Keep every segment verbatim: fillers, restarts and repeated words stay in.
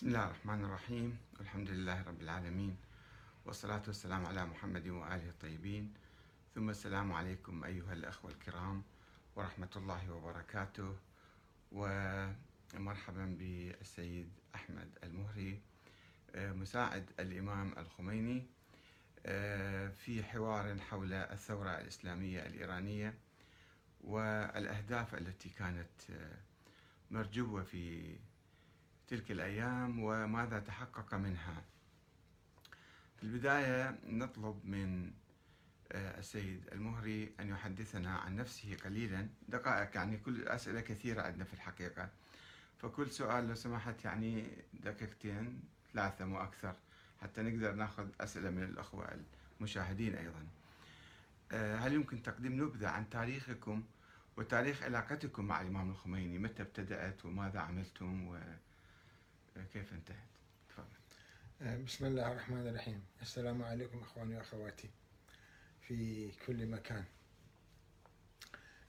بسم الله الرحمن الرحيم، الحمد لله رب العالمين، والصلاة والسلام على محمد وآله الطيبين، ثم السلام عليكم أيها الأخوة الكرام ورحمة الله وبركاته. ومرحبا بالسيد أحمد المهري مساعد الإمام الخميني في حوار حول الثورة الإسلامية الإيرانية والأهداف التي كانت مرجوة في تلك الأيام وماذا تحقق منها. في البداية نطلب من السيد المهري أن يحدثنا عن نفسه قليلا، دقائق، يعني كل الأسئلة كثيرة عندنا في الحقيقة، فكل سؤال لو سمحت يعني دقيقتين ثلاثة مو أكثر حتى نقدر نأخذ أسئلة من الأخوة المشاهدين أيضا. هل يمكن تقديم نبذة عن تاريخكم وتاريخ علاقتكم مع الإمام الخميني؟ متى ابتدأت وماذا عملتم و كيف انتهت؟ تفضل. بسم الله الرحمن الرحيم، السلام عليكم اخواني واخواتي في كل مكان.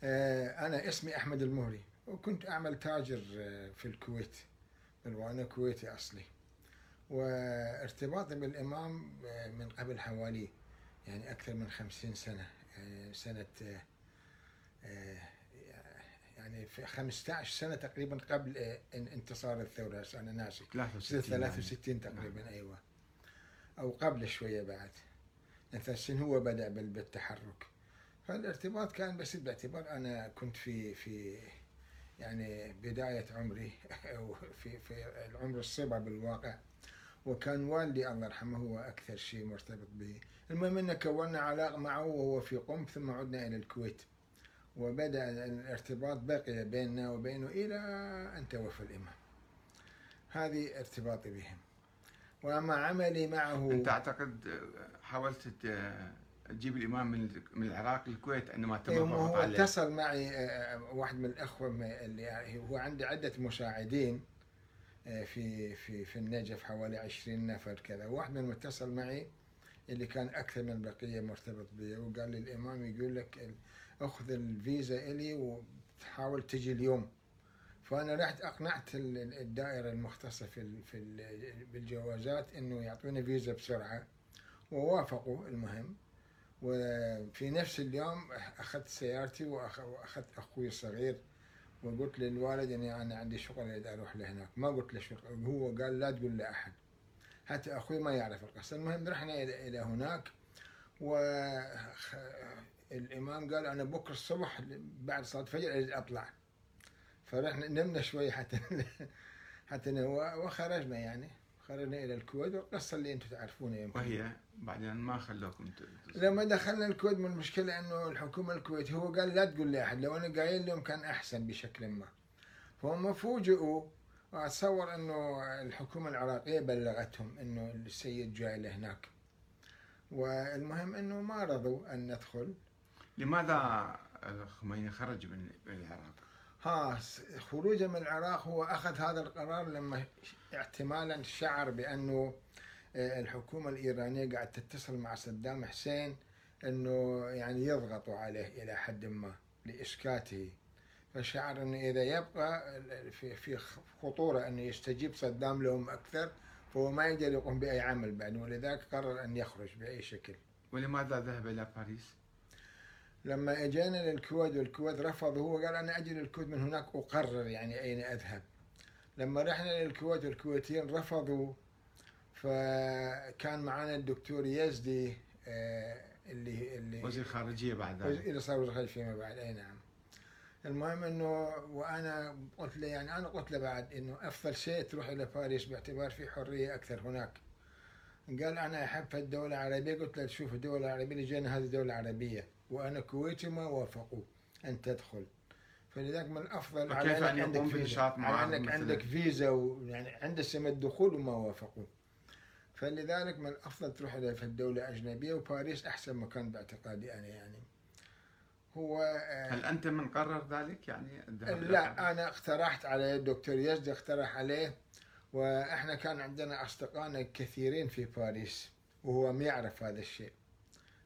انا اسمي احمد المهري، وكنت اعمل تاجر في الكويت وانا كويتي اصلي، وارتباطي بالامام من قبل حوالي يعني اكثر من خمسين سنه، سنه يعني في خمسة عشر سنة تقريبا قبل انتصار الثورة. أنا ناسي ثلاثة وستين تقريبا، أيوة، أو قبل شوية بعد ثلاثة وستين هو بدأ بالتحرك. فالارتباط كان بس باعتبار أنا كنت في في يعني بداية عمري أو في في العمر الصبا بالواقع، وكان والدي الله يرحمه هو أكثر شيء مرتبط به. المهم أن كونا علاقة معه وهو في قم، ثم عدنا إلى الكويت وبدأ الارتباط بقي بيننا وبينه إلى أن توفى الإمام. هذه ارتباطي بهم. وما عملي معه، أنت أعتقد حاولت تجيب الإمام من العراق للكويت عندما تم الضغط عليه؟ هو اتصل معي واحد من الأخوة اللي هو عنده عدة مساعدين في في في النجف، حوالي عشرين نفر كذا. واحد من اتصل معي اللي كان أكثر من بقية مرتبط بي، وقال لي الإمام يقول لك أخذ الفيزا إلي وتحاول تجي اليوم. فأنا رحت أقنعت الدائرة المختصة في بالجوازات إنه يعطوني فيزا بسرعة، ووافقوا. المهم، وفي نفس اليوم أخذت سيارتي وأخذت أخوي الصغير، وقلت للوالد إني أنا عندي شغل أريد أروح لهناك. ما قلت له شغل، هو قال لا تقول لأحد، حتى أخوي ما يعرف القصة. المهم رحنا إلى هناك، والإمام قال أنا بكرة الصبح بعد صلاة الفجر أريد أطلع. فرحنا نمنا شوي حتى حتى وخرجنا، يعني خرجنا إلى الكويت، والقصة اللي أنتم تعرفونها يمكن. وهي بعدين ما خلوكم تصل. لما دخلنا الكويت، من المشكلة إنه الحكومة الكويتية هو قال لا تقول لأحد، لو أنا قايل لهم كان أحسن بشكل ما. فهم فوجئوا، وأتصور إنه الحكومة العراقية بلغتهم إنه السيد جاي لهناك. والمهم إنه ما رضوا أن ندخل. لماذا الخميني خرج من العراق؟ ها، خروجه من العراق هو أخذ هذا القرار لما احتمالا شعر بأنه الحكومة الإيرانية قاعد تتصل مع صدام حسين إنه يعني يضغطوا عليه إلى حد ما لإسكاته. فشعر أنه إذا يبقى في خطورة أنه يستجيب صدام لهم أكثر، فهو ما يقدر يقوم بأي عمل بعد، ولذلك قرر أن يخرج بأي شكل. ولماذا ذهب إلى باريس؟ لما أجينا للكويت والكويت رفضوا، هو قال أنا أجي للكويت من هناك أقرر يعني أين أذهب. لما رحنا للكويت والكويتيين رفضوا، فكان معنا الدكتور يزدي اللي اللي وزير خارجية بعد ذلك، اللي صار وزير خارجية فيما بعد، أي نعم. المهم انه وانا قلت له، يعني انا قلت له بعد انه افضل شيء تروح الى باريس باعتبار في حريه اكثر هناك. قال انا احب الدوله العربيه. قلت له شوف، الدوله العربيه اللي جينا هذه دوله عربيه، وانا كويتي ما وافقوا ان تدخل، فلذلك من الافضل على انك عندك فيزا، على انك عندك فيزا ويعني عند سمة الدخول وما وافقوا. فلذلك من الافضل تروح الى الدوله الاجنبيه، وباريس احسن مكان باعتقادي انا يعني. هو هل أنت من قرر ذلك يعني؟ لا، أنا اقترحت عليه، الدكتور يزدي اقترح عليه، وإحنا كان عندنا أصدقائنا كثيرين في باريس وهو ما يعرف هذا الشيء،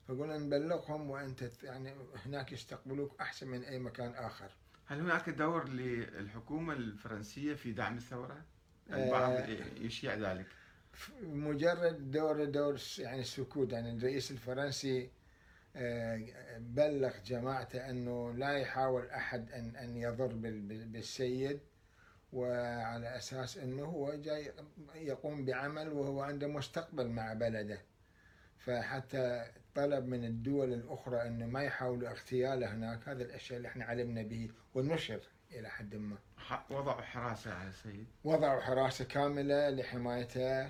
فقلنا نبلغهم وأنت يعني هناك يستقبلوك أحسن من أي مكان آخر. هل هناك دور للحكومة الفرنسية في دعم الثورة؟ البعض يشيع ذلك. مجرد دور دور يعني السكوت، يعني الرئيس الفرنسي بلغ جماعته أنه لا يحاول أحد أن أن يضر بالسيد، وعلى أساس أنه هو جاي يقوم بعمل وهو عنده مستقبل مع بلده، فحتى طلب من الدول الأخرى أنه ما يحاولوا اغتياله هناك. هذا الأشياء اللي احنا علمنا به ونشر إلى حد ما. وضعوا حراسة على السيد، وضعوا حراسة كاملة لحمايته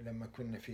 لما كنا في